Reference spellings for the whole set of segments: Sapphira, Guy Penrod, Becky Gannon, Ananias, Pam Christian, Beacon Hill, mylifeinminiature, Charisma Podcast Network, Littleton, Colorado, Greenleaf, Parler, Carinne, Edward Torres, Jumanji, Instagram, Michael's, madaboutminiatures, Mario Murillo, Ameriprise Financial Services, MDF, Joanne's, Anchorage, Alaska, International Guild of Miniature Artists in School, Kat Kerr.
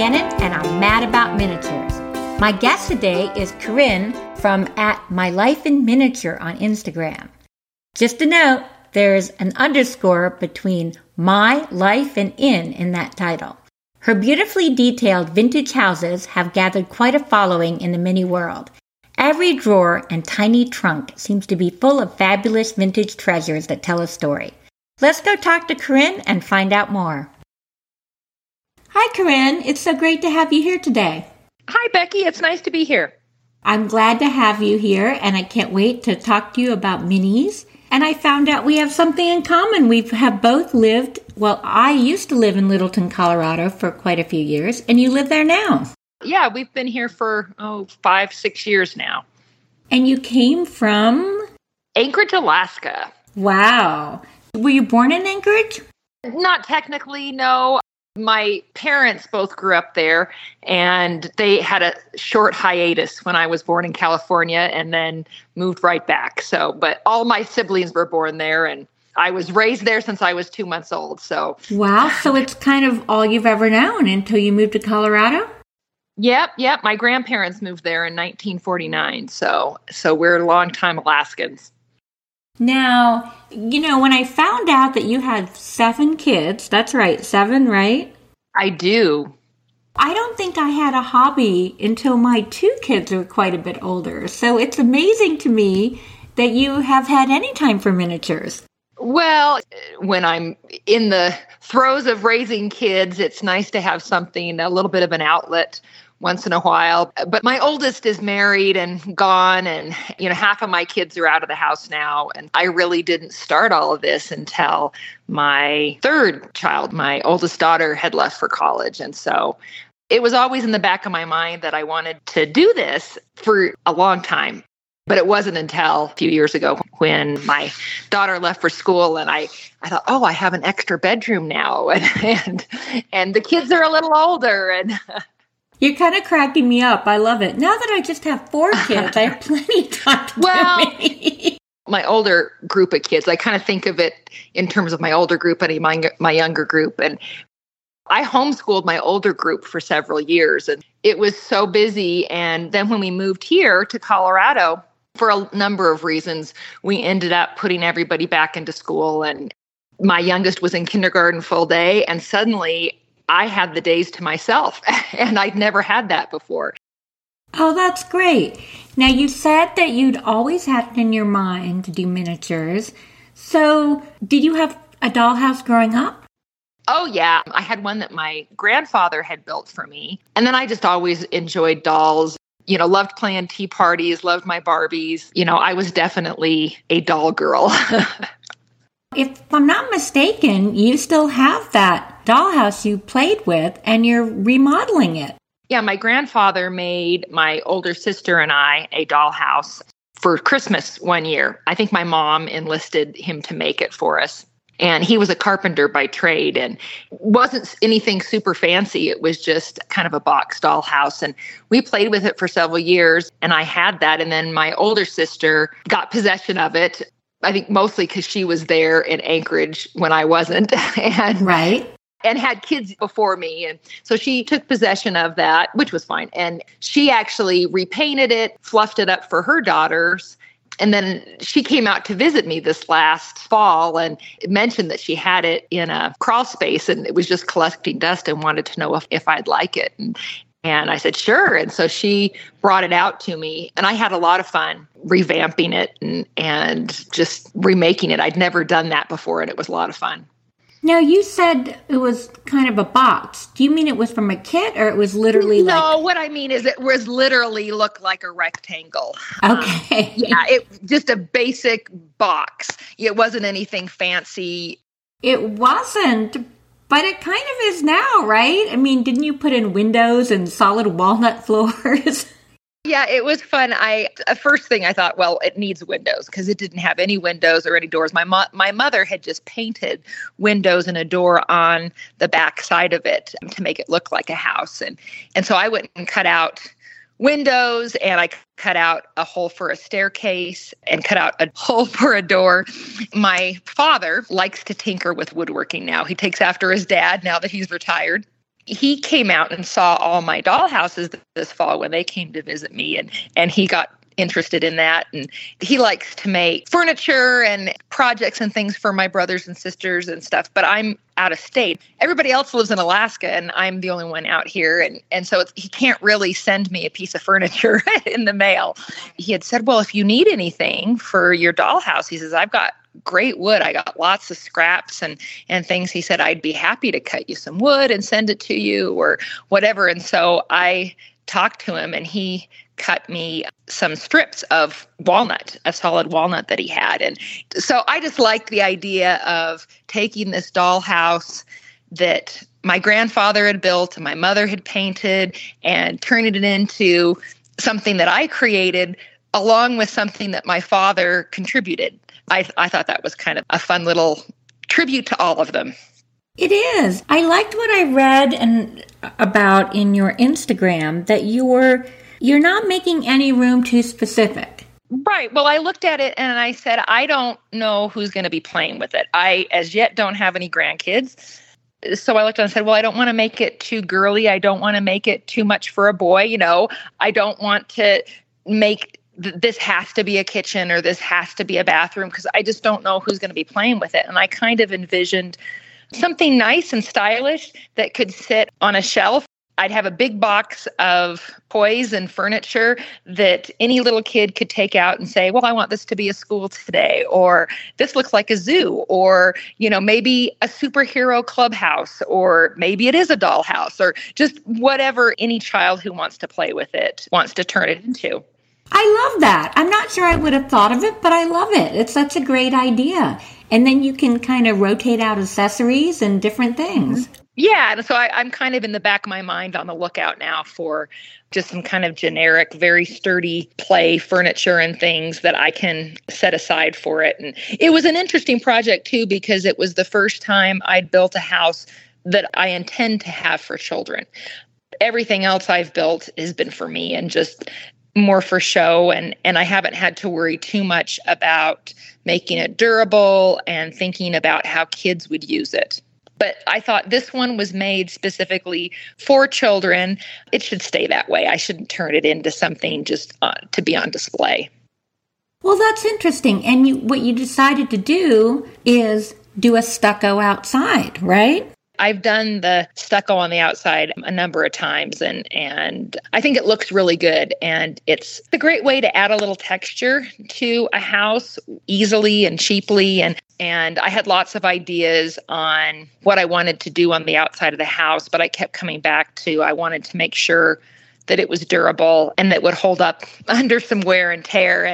Gannon, and I'm Mad About Miniatures. My guest today is Corinne from @mylifeinminiature on Instagram. Just to note, there's an underscore between my, life, and in that title. Her beautifully detailed vintage houses have gathered quite a following in the mini world. Every drawer and tiny trunk seems to be full of fabulous vintage treasures that tell a story. Let's go talk to Corinne and find out more. Hi, Corinne. It's so great to have you here today. Hi, Becky. It's nice to be here. I'm glad to have you here, and I can't wait to talk to you about minis. And I found out we have something in common. We have both lived, well, I used to live in Littleton, Colorado for quite a few years, and you live there now. Yeah, we've been here for, 5-6 years now. And you came from? Anchorage, Alaska. Wow. Were you born in Anchorage? Not technically, no. My parents both grew up there, and they had a short hiatus when I was born in California and then moved right back. So, but all my siblings were born there, and I was raised there since I was 2 months old. So, wow. So it's kind of all you've ever known until you moved to Colorado? Yep. My grandparents moved there in 1949. So we're longtime Alaskans. Now, you know, when I found out that you had 7 kids, that's right, 7, right? I do. I don't think I had a hobby until my 2 kids were quite a bit older. So it's amazing to me that you have had any time for miniatures. Well, when I'm in the throes of raising kids, it's nice to have something, a little bit of an outlet once in a while. But my oldest is married and gone, and you know, half of my kids are out of the house now. And I really didn't start all of this until my 3rd child, my oldest daughter, had left for college. And so it was always in the back of my mind that I wanted to do this for a long time. But it wasn't until a few years ago when my daughter left for school and I thought, oh, I have an extra bedroom now. And the kids are a little older. And you're kind of cracking me up. I love it. Now that I just have 4 kids, I have plenty of time to do. My older group of kids, I kind of think of it in terms of my older group and my younger group. And I homeschooled my older group for several years. And it was so busy. And then when we moved here to Colorado, for a number of reasons, we ended up putting everybody back into school. And my youngest was in kindergarten full day. And suddenly I had the days to myself. And I'd never had that before. Oh, that's great. Now, you said that you'd always had it in your mind to do miniatures. So did you have a dollhouse growing up? Oh, yeah. I had one that my grandfather had built for me. And then I just always enjoyed dolls. You know, loved playing tea parties, loved my Barbies. You know, I was definitely a doll girl. If I'm not mistaken, you still have that dollhouse you played with and you're remodeling it. Yeah, my grandfather made my older sister and I a dollhouse for Christmas one year. I think my mom enlisted him to make it for us. And he was a carpenter by trade and wasn't anything super fancy. It was just kind of a box dollhouse. And we played with it for several years. And I had that. And then my older sister got possession of it, I think mostly because she was there in Anchorage when I wasn't. And had kids before me. And so she took possession of that, which was fine. And she actually repainted it, fluffed it up for her daughters. And then she came out to visit me this last fall and mentioned that she had it in a crawl space and it was just collecting dust and wanted to know if I'd like it. And I said, sure. And so she brought it out to me and I had a lot of fun revamping it and just remaking it. I'd never done that before and it was a lot of fun. Now, you said it was kind of a box. Do you mean it was from a kit or it was literally like... No, what I mean is it was literally looked like a rectangle. Okay. Yeah, it just a basic box. It wasn't anything fancy. It wasn't, but it kind of is now, right? I mean, didn't you put in windows and solid walnut floors? Yeah, it was fun. First thing I thought, well, it needs windows because it didn't have any windows or any doors. My mother had just painted windows and a door on the back side of it to make it look like a house. And so I went and cut out windows and I cut out a hole for a staircase and cut out a hole for a door. My father likes to tinker with woodworking now. He takes after his dad now that he's retired. he came out and saw all my dollhouses this fall when they came to visit me, and he got interested in that. And he likes to make furniture and projects and things for my brothers and sisters and stuff. But I'm out of state. Everybody else lives in Alaska, and I'm the only one out here. And so he can't really send me a piece of furniture in the mail. He had said, well, if you need anything for your dollhouse, he says, I've got great wood. I got lots of scraps and things. He said, I'd be happy to cut you some wood and send it to you or whatever. And so I talked to him, and he cut me some strips of walnut, a solid walnut that he had. And so I just liked the idea of taking this dollhouse that my grandfather had built and my mother had painted and turning it into something that I created along with something that my father contributed. I thought that was kind of a fun little tribute to all of them. It is. I liked what I read and about in your Instagram, that you're not making any room too specific. Right. Well, I looked at it and I said, I don't know who's going to be playing with it. I, as yet, don't have any grandkids. So I looked and I said, well, I don't want to make it too girly. I don't want to make it too much for a boy. You know, I don't want to make this has to be a kitchen or this has to be a bathroom, because I just don't know who's going to be playing with it. And I kind of envisioned something nice and stylish that could sit on a shelf. I'd have a big box of toys and furniture that any little kid could take out and say, well, I want this to be a school today, or this looks like a zoo, or, you know, maybe a superhero clubhouse, or maybe it is a dollhouse, or just whatever any child who wants to play with it wants to turn it into. I love that. I'm not sure I would have thought of it, but I love it. It's such a great idea. And then you can kind of rotate out accessories and different things. Yeah. And so I'm kind of in the back of my mind on the lookout now for just some kind of generic, very sturdy play furniture and things that I can set aside for it. And it was an interesting project, too, because it was the first time I'd built a house that I intend to have for children. Everything else I've built has been for me and just more for show, and I haven't had to worry too much about making it durable and thinking about how kids would use it. But I thought this one was made specifically for children. It should stay that way. I shouldn't turn it into something just to be on display. Well, that's interesting. And what you decided to do is do a stucco outside, right? I've done the stucco on the outside a number of times, and I think it looks really good. And it's a great way to add a little texture to a house easily and cheaply. And I had lots of ideas on what I wanted to do on the outside of the house, but I kept coming back to I wanted to make sure that it was durable and that would hold up under some wear and tear.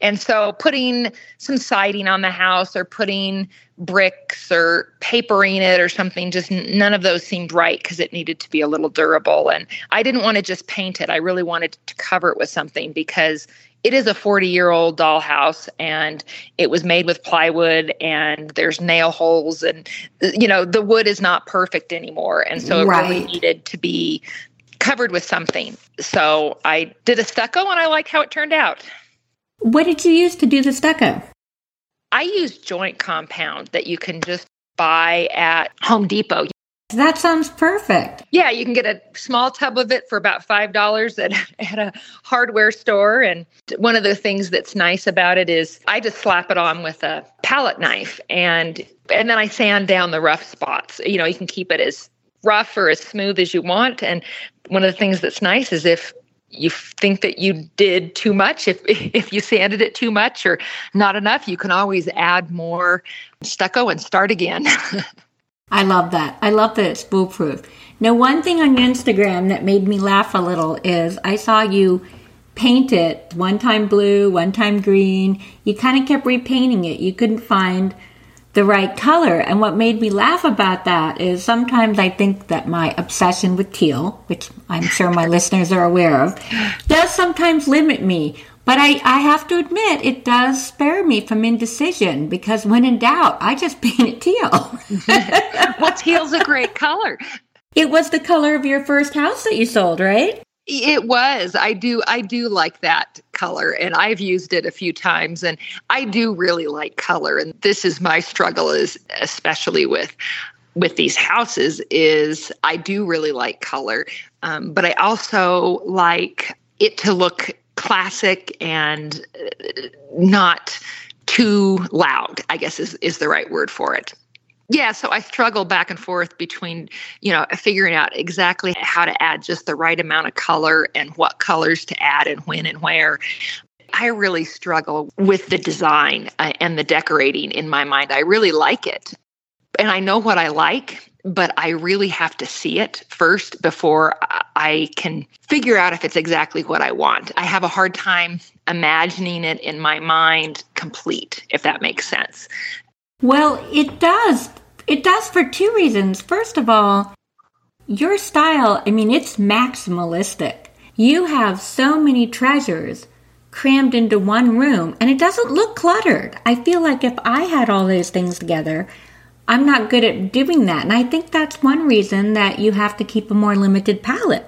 And so putting some siding on the house or putting bricks or papering it or something, just none of those seemed right because it needed to be a little durable. And I didn't want to just paint it. I really wanted to cover it with something because it is a 40-year-old dollhouse and it was made with plywood and there's nail holes and, you know, the wood is not perfect anymore. And so it really needed to be covered with something. So I did a stucco and I liked how it turned out. What did you use to do the stucco? I used joint compound that you can just buy at Home Depot. That sounds perfect. Yeah, you can get a small tub of it for about $5 at a hardware store. And one of the things that's nice about it is I just slap it on with a palette knife and then I sand down the rough spots. You know, you can keep it as rough or as smooth as you want. And one of the things that's nice is if you think that you did too much, if you sanded it too much or not enough, you can always add more stucco and start again. I love that. I love that it's foolproof. Now, one thing on your Instagram that made me laugh a little is I saw you paint it one time blue, one time green. You kind of kept repainting it. You couldn't find the right color. And what made me laugh about that is sometimes I think that my obsession with teal, which I'm sure my listeners are aware of, does sometimes limit me. But I have to admit, it does spare me from indecision because when in doubt, I just painted teal. Well, teal's a great color. It was the color of your first house that you sold, right? It was. I do like that color, and I've used it a few times, and I do really like color. And this is my struggle, is especially with with these houses is I do really like color, but I also like it to look classic and not too loud, I guess is the right word for it. Yeah, so I struggle back and forth between, figuring out exactly how to add just the right amount of color and what colors to add and when and where. I really struggle with the design and the decorating in my mind. I really like it. And I know what I like, but I really have to see it first before I can figure out if it's exactly what I want. I have a hard time imagining it in my mind complete, if that makes sense. Well, it does. It does for two reasons. First of all, your style, it's maximalistic. You have so many treasures crammed into one room, and it doesn't look cluttered. I feel like if I had all those things together, I'm not good at doing that. And I think that's one reason that you have to keep a more limited palette.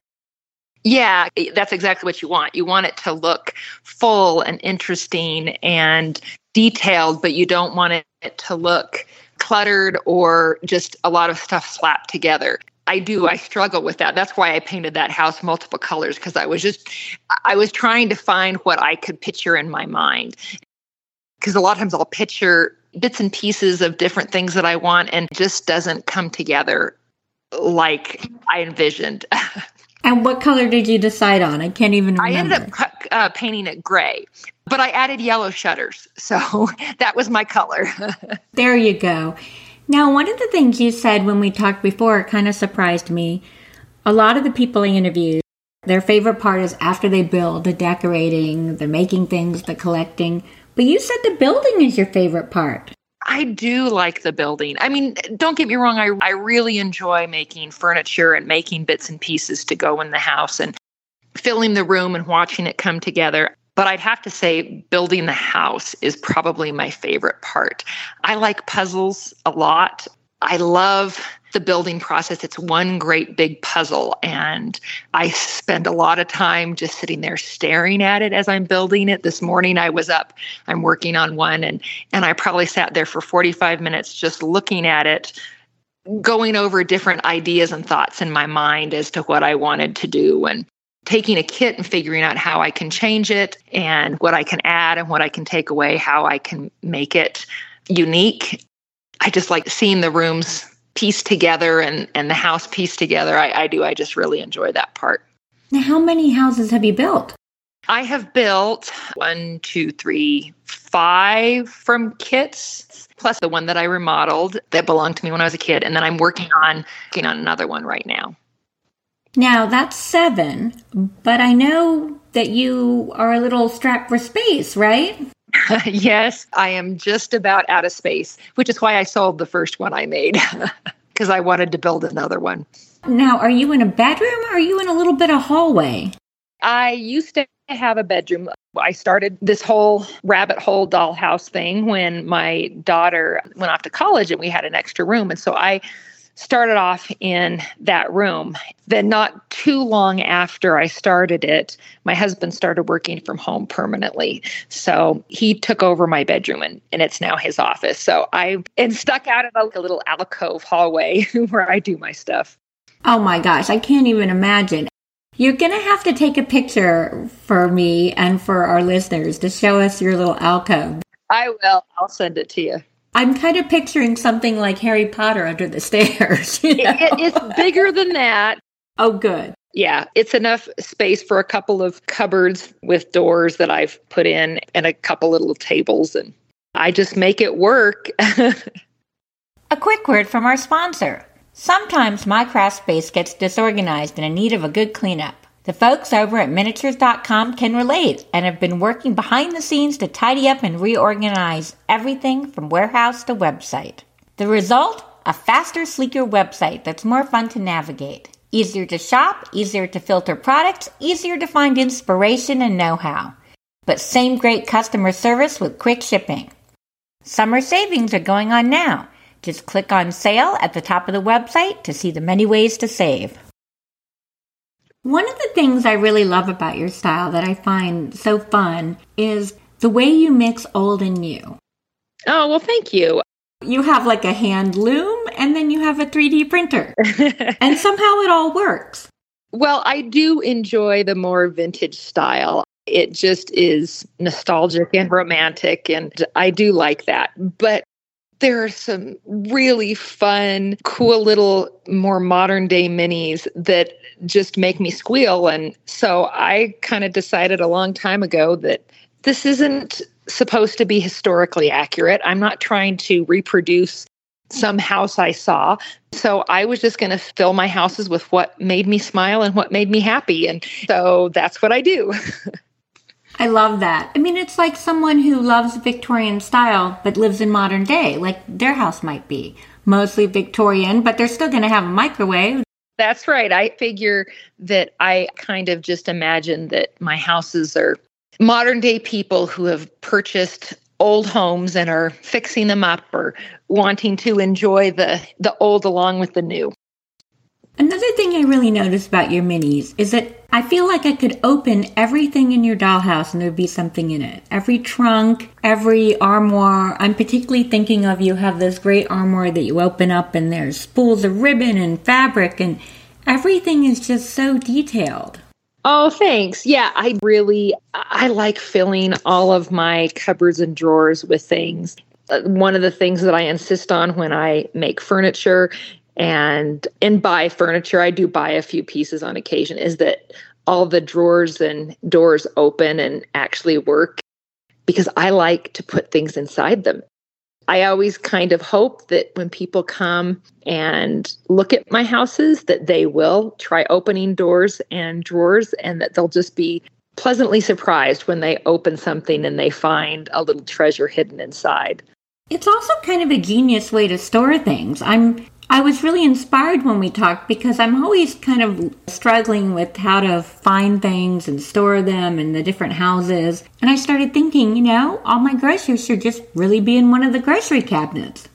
Yeah, that's exactly what you want. You want it to look full and interesting and detailed, but you don't want it to look cluttered or just a lot of stuff slapped together. I do. I struggle with that. That's why I painted that house multiple colors, because I was trying to find what I could picture in my mind. Because a lot of times I'll picture bits and pieces of different things that I want, and it just doesn't come together like I envisioned. And what color did you decide on? I can't even remember. I ended up painting it gray, but I added yellow shutters. So that was my color. There you go. Now, one of the things you said when we talked before kind of surprised me. A lot of the people I interviewed, their favorite part is after they build, the decorating, the making things, the collecting. But you said the building is your favorite part. I do like the building. Don't get me wrong. I really enjoy making furniture and making bits and pieces to go in the house and filling the room and watching it come together. But I'd have to say building the house is probably my favorite part. I like puzzles a lot. I love the building process. It's one great big puzzle. And I spend a lot of time just sitting there staring at it as I'm building it. This morning I was up, I'm working on one, and I probably sat there for 45 minutes just looking at it, going over different ideas and thoughts in my mind as to what I wanted to do, and taking a kit and figuring out how I can change it and what I can add and what I can take away, how I can make it unique. I just like seeing the rooms pieced together and the house pieced together. I do. I just really enjoy that part. Now, how many houses have you built? I have built 5 from kits, plus the one that I remodeled that belonged to me when I was a kid. And then I'm working on another one right now. Now, that's 7, but I know that you are a little strapped for space, right? Yes, I am just about out of space, which is why I sold the first one I made, because I wanted to build another one. Now, are you in a bedroom or are you in a little bit of hallway? I used to have a bedroom. I started this whole rabbit hole dollhouse thing when my daughter went off to college and we had an extra room. And so I started off in that room. Then not too long after I started it, my husband started working from home permanently. So he took over my bedroom and it's now his office. So I am stuck out in a little alcove hallway where I do my stuff. Oh my gosh, I can't even imagine. You're going to have to take a picture for me and for our listeners to show us your little alcove. I will. I'll send it to you. I'm kind of picturing something like Harry Potter under the stairs. It's bigger than that. Oh, good. Yeah, it's enough space for a couple of cupboards with doors that I've put in and a couple little tables, and I just make it work. A quick word from our sponsor. Sometimes my craft space gets disorganized and in need of a good cleanup. The folks over at miniatures.com can relate and have been working behind the scenes to tidy up and reorganize everything from warehouse to website. The result? A faster, sleeker website that's more fun to navigate. Easier to shop, easier to filter products, easier to find inspiration and know-how. But same great customer service with quick shipping. Summer savings are going on now. Just click on sale at the top of the website to see the many ways to save. One of the things I really love about your style that I find so fun is the way you mix old and new. Oh, well, thank you. you have like a hand loom and then you have a 3D printer and somehow it all works. Well, I do enjoy the more vintage style. It just is nostalgic and romantic, and I do like that. But there are some really fun, cool little, more modern day minis that just make me squeal. And so I kind of decided a long time ago that this isn't supposed to be historically accurate. I'm not trying to reproduce some house I saw. So I was just going to fill my houses with what made me smile and what made me happy. And so that's what I do. I love that. I mean, it's like someone who loves Victorian style but lives in modern day, like their house might be mostly Victorian, but they're still going to have a microwave. That's right. I figure that I kind of just imagine that my houses are modern day people who have purchased old homes and are fixing them up or wanting to enjoy the old along with the new. Another thing I really noticed about your minis is that I feel like I could open everything in your dollhouse and there'd be something in it. Every trunk, every armoire. I'm particularly thinking of you have this great armoire that you open up and there's spools of ribbon and fabric and everything is just so detailed. Oh, thanks. Yeah, I like filling all of my cupboards and drawers with things. One of the things that I insist on when I make furniture and buy furniture, I do buy a few pieces on occasion, is that all the drawers and doors open and actually work, because I like to put things inside them. I always kind of hope that when people come and look at my houses, that they will try opening doors and drawers and that they'll just be pleasantly surprised when they open something and they find a little treasure hidden inside. It's also kind of a genius way to store things. I was really inspired when we talked because I'm always kind of struggling with how to find things and store them in the different houses. And I started thinking, all my groceries should just really be in one of the grocery cabinets.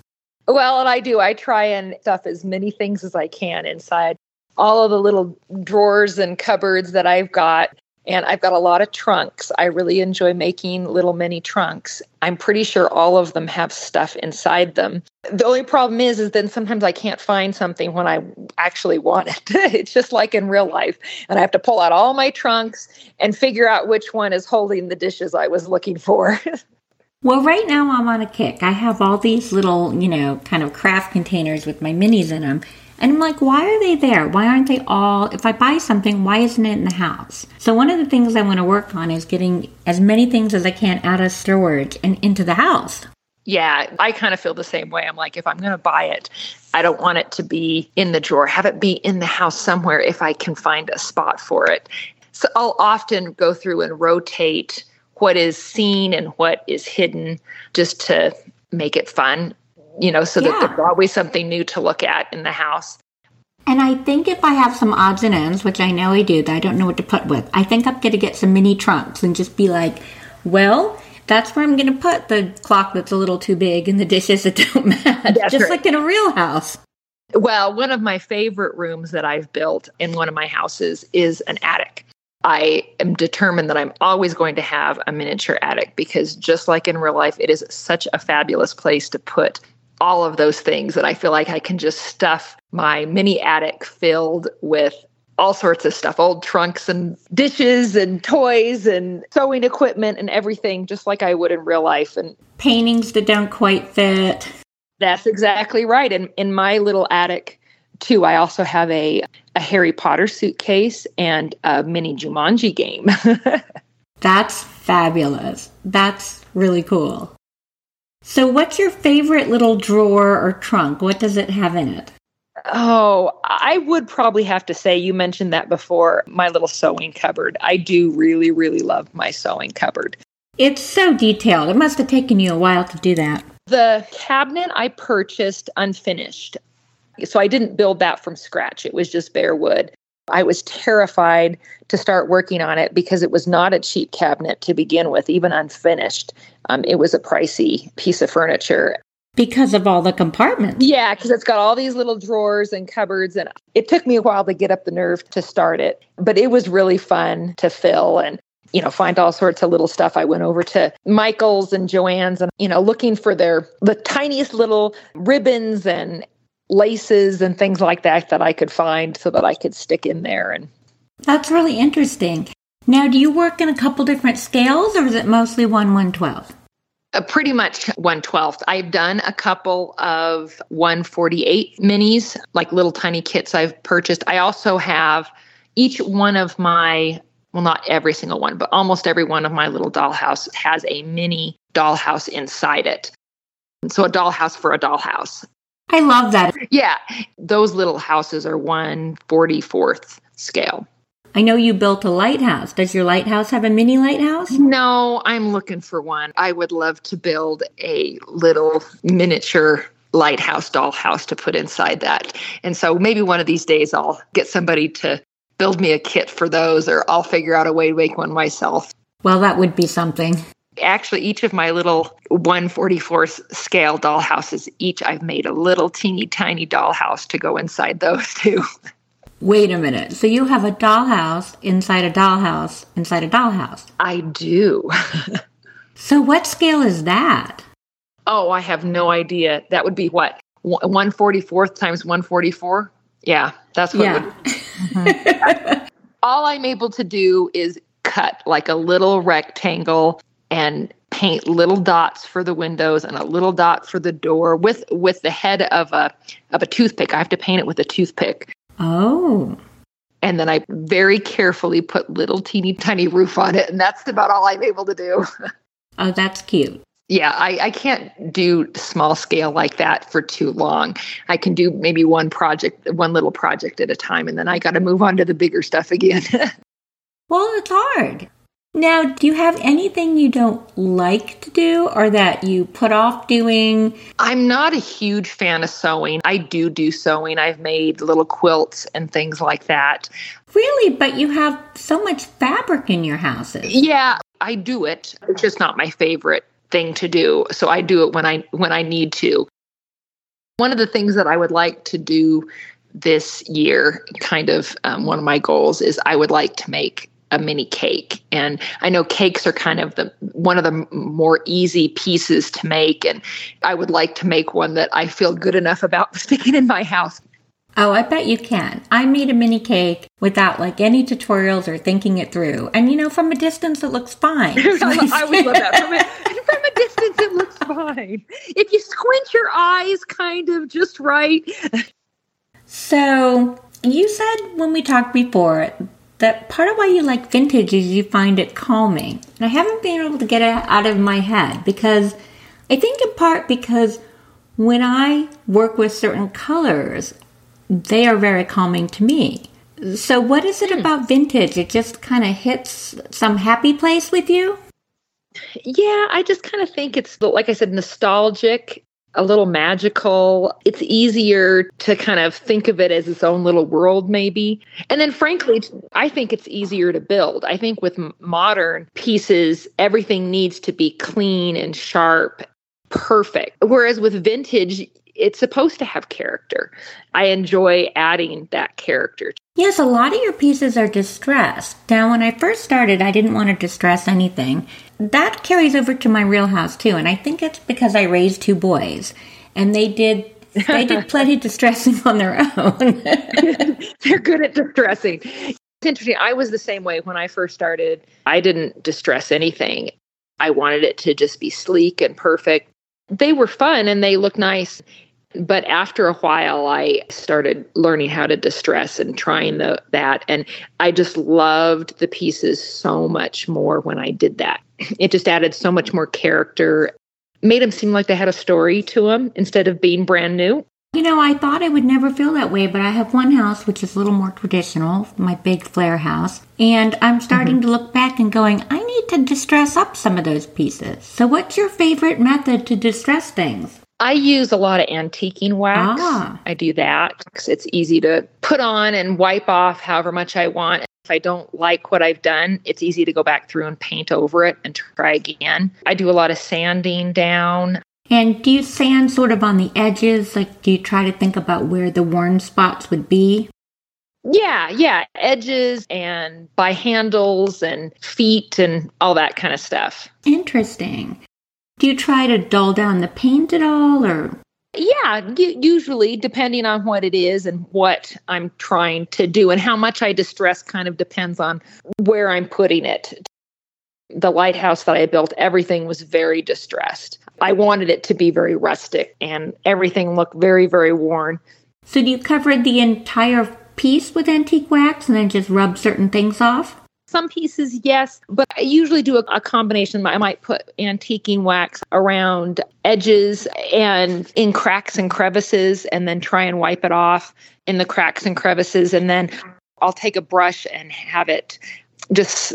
Well, and I do. I try and stuff as many things as I can inside all of the little drawers and cupboards that I've got. And I've got a lot of trunks. I really enjoy making little mini trunks. I'm pretty sure all of them have stuff inside them. The only problem is then sometimes I can't find something when I actually want it. It's just like in real life. And I have to pull out all my trunks and figure out which one is holding the dishes I was looking for. Well, right now I'm on a kick. I have all these little, kind of craft containers with my minis in them. And I'm like, why are they there? Why aren't they all, if I buy something, why isn't it in the house? So one of the things I want to work on is getting as many things as I can out of storage and into the house. Yeah, I kind of feel the same way. I'm like, if I'm going to buy it, I don't want it to be in the drawer. Have it be in the house somewhere if I can find a spot for it. So I'll often go through and rotate what is seen and what is hidden just to make it fun. That there's always something new to look at in the house. And I think if I have some odds and ends, which I know I do, that I don't know what to put with, I think I'm going to get some mini trunks and just be like, well, that's where I'm going to put the clock that's a little too big and the dishes that don't match, just right. Like in a real house. Well, one of my favorite rooms that I've built in one of my houses is an attic. I am determined that I'm always going to have a miniature attic because just like in real life, it is such a fabulous place to put all of those things that I feel like I can just stuff my mini attic filled with all sorts of stuff, old trunks and dishes and toys and sewing equipment and everything, just like I would in real life. And paintings that don't quite fit. That's exactly right. And in my little attic, too, I also have a Harry Potter suitcase and a mini Jumanji game. That's fabulous. That's really cool. So what's your favorite little drawer or trunk? What does it have in it? Oh, I would probably have to say, you mentioned that before, my little sewing cupboard. I do really, really love my sewing cupboard. It's so detailed. It must have taken you a while to do that. The cabinet I purchased unfinished. So I didn't build that from scratch. It was just bare wood. I was terrified to start working on it because it was not a cheap cabinet to begin with, even unfinished. It was a pricey piece of furniture. Because of all the compartments. Yeah, because it's got all these little drawers and cupboards. And it took me a while to get up the nerve to start it. But it was really fun to fill. And you know, find all sorts of little stuff. I went over to Michael's and Joanne's and, you know, looking for the tiniest little ribbons and laces and things like that that I could find so that I could stick in there. And that's really interesting. Now, do you work in a couple different scales, or is it mostly 1/112? Pretty much 1/12. I've done a couple of 1/48 minis, like little tiny kits I've purchased. I also have each one of my, well, not every single one, but almost every one of my little dollhouse has a mini dollhouse inside it. So a dollhouse for a dollhouse. I love that. Yeah. Those little houses are 1/44 scale. I know you built a lighthouse. Does your lighthouse have a mini lighthouse? No, I'm looking for one. I would love to build a little miniature lighthouse dollhouse to put inside that. And so maybe one of these days I'll get somebody to build me a kit for those, or I'll figure out a way to make one myself. Well, that would be something. Actually, each of my little 1/44 scale dollhouses, each I've made a little teeny tiny dollhouse to go inside those too. Wait a minute. So you have a dollhouse inside a dollhouse inside a dollhouse. I do. So what scale is that? Oh, I have no idea. That would be what? 1/44 times 144? Yeah, that's what it would be. Mm-hmm. All I'm able to do is cut like a little rectangle and paint little dots for the windows and a little dot for the door with the head of a toothpick. I have to paint it with a toothpick. Oh. And then I very carefully put little teeny tiny roof on it. And that's about all I'm able to do. Oh, that's cute. Yeah, I can't do small scale like that for too long. I can do maybe one little project at a time. And then I got to move on to the bigger stuff again. Well, it's hard. Now, do you have anything you don't like to do or that you put off doing? I'm not a huge fan of sewing. I do sewing. I've made little quilts and things like that. Really? But you have so much fabric in your houses. Yeah, I do it. It's just not my favorite thing to do. So I do it when I need to. One of the things that I would like to do this year, kind of one of my goals, is I would like to make a mini cake. And I know cakes are kind of one of the more easy pieces to make. And I would like to make one that I feel good enough about sticking in my house. Oh, I bet you can. I made a mini cake without like any tutorials or thinking it through. And you know, from a distance, it looks fine. I always love that. From a distance, it looks fine. If you squint your eyes kind of just right. So you said when we talked before that part of why you like vintage is you find it calming. And I haven't been able to get it out of my head because I think in part because when I work with certain colors, they are very calming to me. So what is it about vintage? It just kind of hits some happy place with you? Yeah, I just kind of think it's, like I said, nostalgic, a little magical. It's easier to kind of think of it as its own little world, maybe. And then frankly, I think it's easier to build. I think with modern pieces, everything needs to be clean and sharp, perfect. Whereas with vintage, it's supposed to have character. I enjoy adding that character. Yes, a lot of your pieces are distressed. Now, when I first started, I didn't want to distress anything. That carries over to my real house, too. And I think it's because I raised two boys. And they did plenty of distressing on their own. They're good at distressing. It's interesting. I was the same way when I first started. I didn't distress anything. I wanted it to just be sleek and perfect. They were fun and they looked nice. But after a while, I started learning how to distress and trying that. And I just loved the pieces so much more when I did that. It just added so much more character, made them seem like they had a story to them instead of being brand new. You know, I thought I would never feel that way, but I have one house which is a little more traditional, my big flare house. And I'm starting to look back and going, I need to distress up some of those pieces. So what's your favorite method to distress things? I use a lot of antiquing wax. I do that because it's easy to put on and wipe off however much I want. If I don't like what I've done, it's easy to go back through and paint over it and try again. I do a lot of sanding down. And do you sand sort of on the edges? Like, do you try to think about where the worn spots would be? Yeah. Edges and by handles and feet and all that kind of stuff. Interesting. Do you try to dull down the paint at all, or? Yeah, usually, depending on what it is and what I'm trying to do, and how much I distress kind of depends on where I'm putting it. The lighthouse that I built, everything was very distressed. I wanted it to be very rustic, and everything looked very, very worn. So you covered the entire piece with antique wax and then just rub certain things off? Some pieces, yes, but I usually do a combination. I might put antiquing wax around edges and in cracks and crevices, and then try and wipe it off in the cracks and crevices. And then I'll take a brush and have it just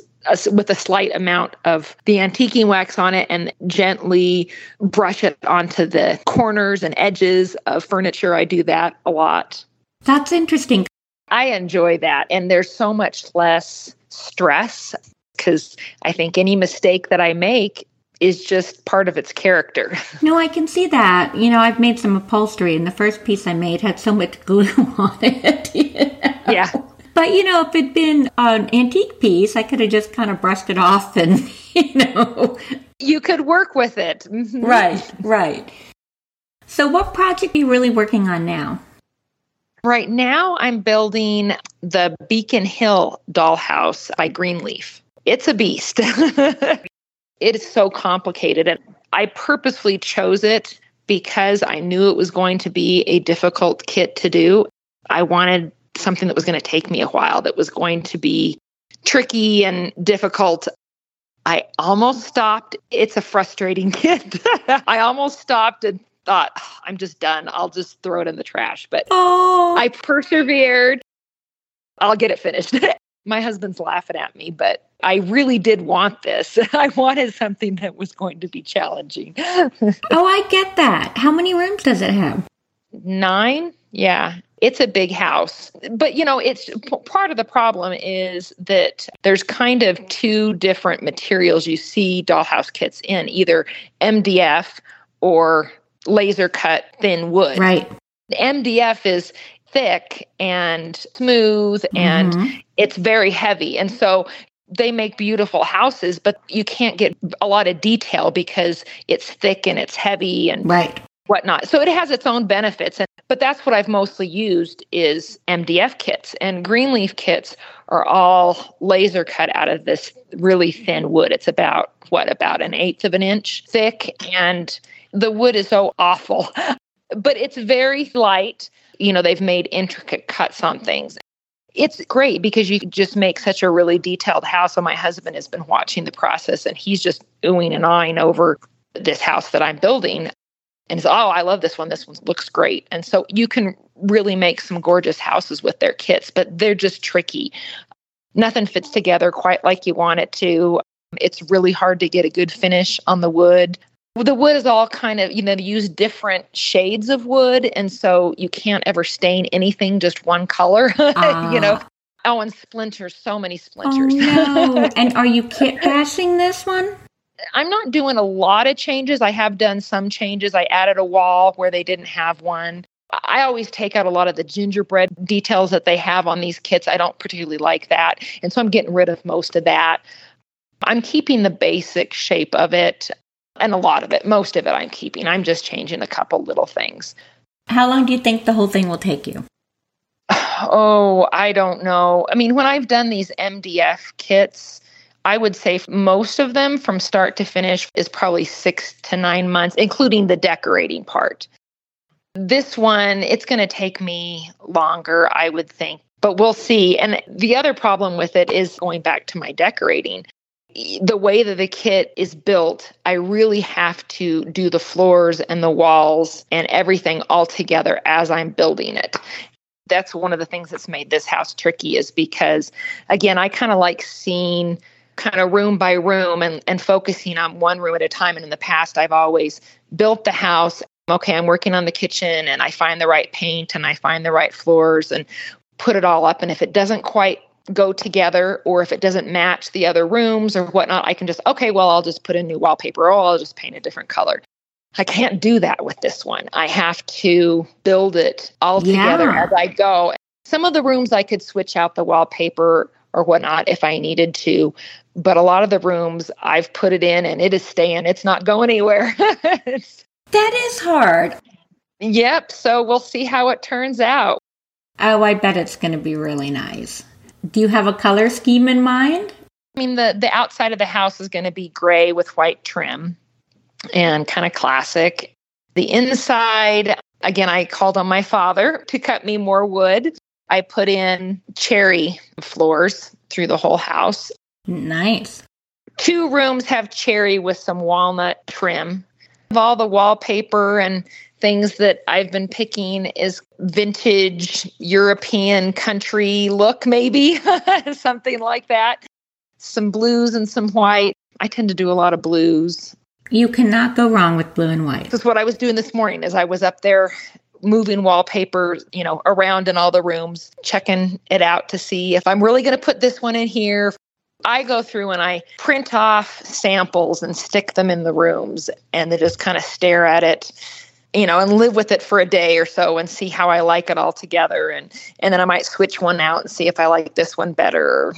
with a slight amount of the antiquing wax on it and gently brush it onto the corners and edges of furniture. I do that a lot. That's interesting. I enjoy that. And there's so much less stress, because I think any mistake that I make is just part of its character. No, I can see that. You know, I've made some upholstery, and the first piece I made had so much glue on it. You know? Yeah. But, you know, if it'd been an antique piece, I could have just kind of brushed it off and, you know. You could work with it. Right. So what project are you really working on now? Right now, I'm building the Beacon Hill dollhouse by Greenleaf. It's a beast. It is so complicated. And I purposely chose it because I knew it was going to be a difficult kit to do. I wanted something that was going to take me a while, that was going to be tricky and difficult. I almost stopped. It's a frustrating kit. I almost stopped and thought, I'm just done. I'll just throw it in the trash. But I persevered. I'll get it finished. My husband's laughing at me, but I really did want this. I wanted something that was going to be challenging. I get that. How many rooms does it have? 9. Yeah. It's a big house. But, you know, it's part of the problem is that there's kind of two different materials you see dollhouse kits in, either MDF or laser cut thin wood. Right. The MDF is thick and smooth, and it's very heavy. And so they make beautiful houses, but you can't get a lot of detail because it's thick and it's heavy and whatnot. So it has its own benefits. But that's what I've mostly used is MDF kits. And Greenleaf kits are all laser cut out of this really thin wood. It's about an 1/8 of an inch thick, and the wood is so awful, but it's very light. You know, they've made intricate cuts on things. It's great because you just make such a really detailed house. And my husband has been watching the process, and he's just oohing and aahing over this house that I'm building. And he's, I love this one. This one looks great. And so you can really make some gorgeous houses with their kits, but they're just tricky. Nothing fits together quite like you want it to. It's really hard to get a good finish on the wood. The wood is all kind of, you know, they use different shades of wood. And so you can't ever stain anything just one color, you know. Oh, and splinters, so many splinters. Oh, no. And are you kit bashing this one? I'm not doing a lot of changes. I have done some changes. I added a wall where they didn't have one. I always take out a lot of the gingerbread details that they have on these kits. I don't particularly like that. And so I'm getting rid of most of that. I'm keeping the basic shape of it. And a lot of it, most of it I'm keeping. I'm just changing a couple little things. How long do you think the whole thing will take you? Oh, I don't know. I mean, when I've done these MDF kits, I would say most of them from start to finish is probably 6 to 9 months, including the decorating part. This one, it's going to take me longer, I would think, but we'll see. And the other problem with it is going back to my decorating. The way that the kit is built, I really have to do the floors and the walls and everything all together as I'm building it. That's one of the things that's made this house tricky, is because, again, I kind of like seeing kind of room by room and focusing on one room at a time. And in the past, I've always built the house. Okay, I'm working on the kitchen, and I find the right paint, and I find the right floors, and put it all up. And if it doesn't quite go together, or if it doesn't match the other rooms or whatnot, I can just, I'll just put in new wallpaper, or I'll just paint a different color. I can't do that with this one. I have to build it all together as I go. Some of the rooms I could switch out the wallpaper or whatnot if I needed to, but a lot of the rooms I've put it in and it is staying. It's not going anywhere. That is hard. Yep. So we'll see how it turns out. Oh, I bet it's going to be really nice. Do you have a color scheme in mind? I mean, the outside of the house is going to be gray with white trim and kind of classic. The inside, again, I called on my father to cut me more wood. I put in cherry floors through the whole house. Nice. Two rooms have cherry with some walnut trim. Of all the wallpaper and things that I've been picking is vintage European country look, maybe, something like that. Some blues and some white. I tend to do a lot of blues. You cannot go wrong with blue and white. Because what I was doing this morning is I was up there moving wallpaper, around in all the rooms, checking it out to see if I'm really going to put this one in here. I go through and I print off samples and stick them in the rooms and they just kind of stare at it, and live with it for a day or so and see how I like it all together. And then I might switch one out and see if I like this one better.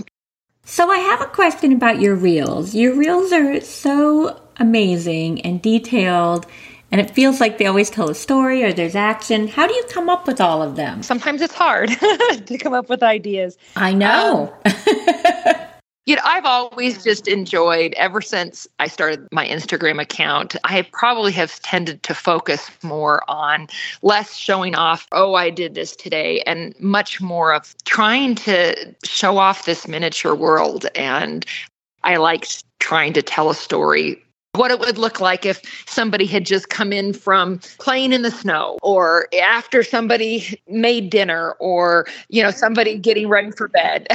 So I have a question about your reels. Your reels are so amazing and detailed, and it feels like they always tell a story or there's action. How do you come up with all of them? Sometimes it's hard to come up with ideas. I know. I've always just enjoyed, ever since I started my Instagram account, I probably have tended to focus more on less showing off, oh, I did this today, and much more of trying to show off this miniature world. And I liked trying to tell a story, what it would look like if somebody had just come in from playing in the snow, or after somebody made dinner, or, somebody getting ready for bed.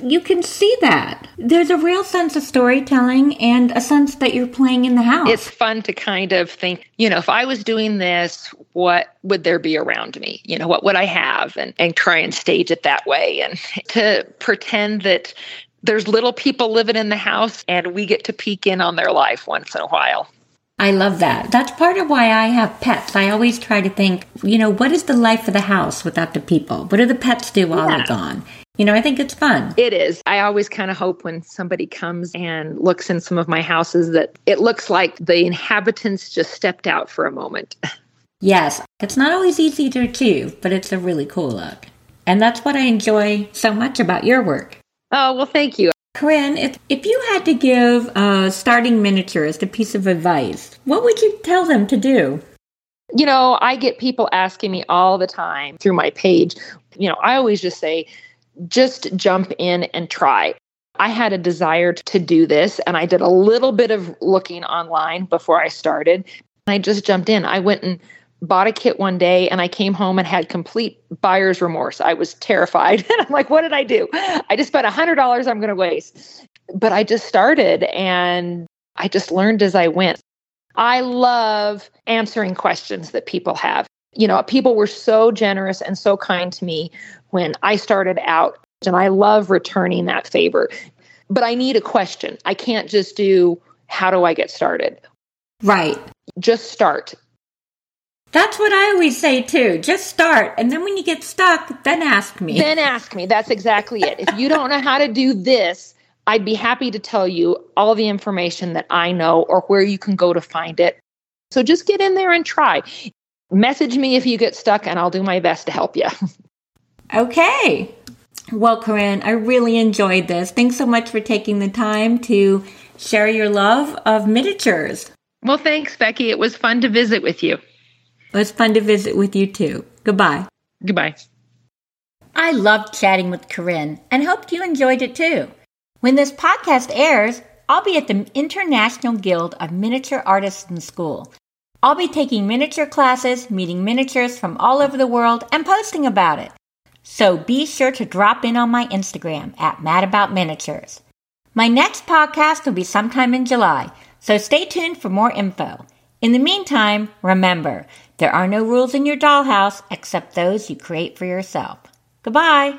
You can see that. There's a real sense of storytelling and a sense that you're playing in the house. It's fun to kind of think, if I was doing this, what would there be around me? What would I have? And try and stage it that way. And to pretend that there's little people living in the house and we get to peek in on their life once in a while. I love that. That's part of why I have pets. I always try to think, what is the life of the house without the people? What do the pets do while they're gone? I think it's fun. It is. I always kind of hope when somebody comes and looks in some of my houses that it looks like the inhabitants just stepped out for a moment. Yes. It's not always easy to achieve, but it's a really cool look. And that's what I enjoy so much about your work. Oh, well, thank you. Corinne, if you had to give starting miniaturist a piece of advice, what would you tell them to do? I get people asking me all the time through my page. I always just say, just jump in and try. I had a desire to do this, and I did a little bit of looking online before I started. I just jumped in. I went and bought a kit one day and I came home and had complete buyer's remorse. I was terrified. And I'm like, what did I do? I just spent $100 I'm going to waste. But I just started and I just learned as I went. I love answering questions that people have. People were so generous and so kind to me when I started out. And I love returning that favor. But I need a question. I can't just do, how do I get started? Right. Just start. That's what I always say, too. Just start. And then when you get stuck, then ask me. That's exactly it. If you don't know how to do this, I'd be happy to tell you all the information that I know or where you can go to find it. So just get in there and try. Message me if you get stuck, and I'll do my best to help you. Okay. Well, Corinne, I really enjoyed this. Thanks so much for taking the time to share your love of miniatures. Well, thanks, Becky. It was fun to visit with you. It was fun to visit with you, too. Goodbye. Goodbye. I loved chatting with Corinne and hoped you enjoyed it, too. When this podcast airs, I'll be at the International Guild of Miniature Artists in School. I'll be taking miniature classes, meeting miniatures from all over the world, and posting about it. So be sure to drop in on my Instagram at madaboutminiatures. My next podcast will be sometime in July, so stay tuned for more info. In the meantime, remember, there are no rules in your dollhouse except those you create for yourself. Goodbye.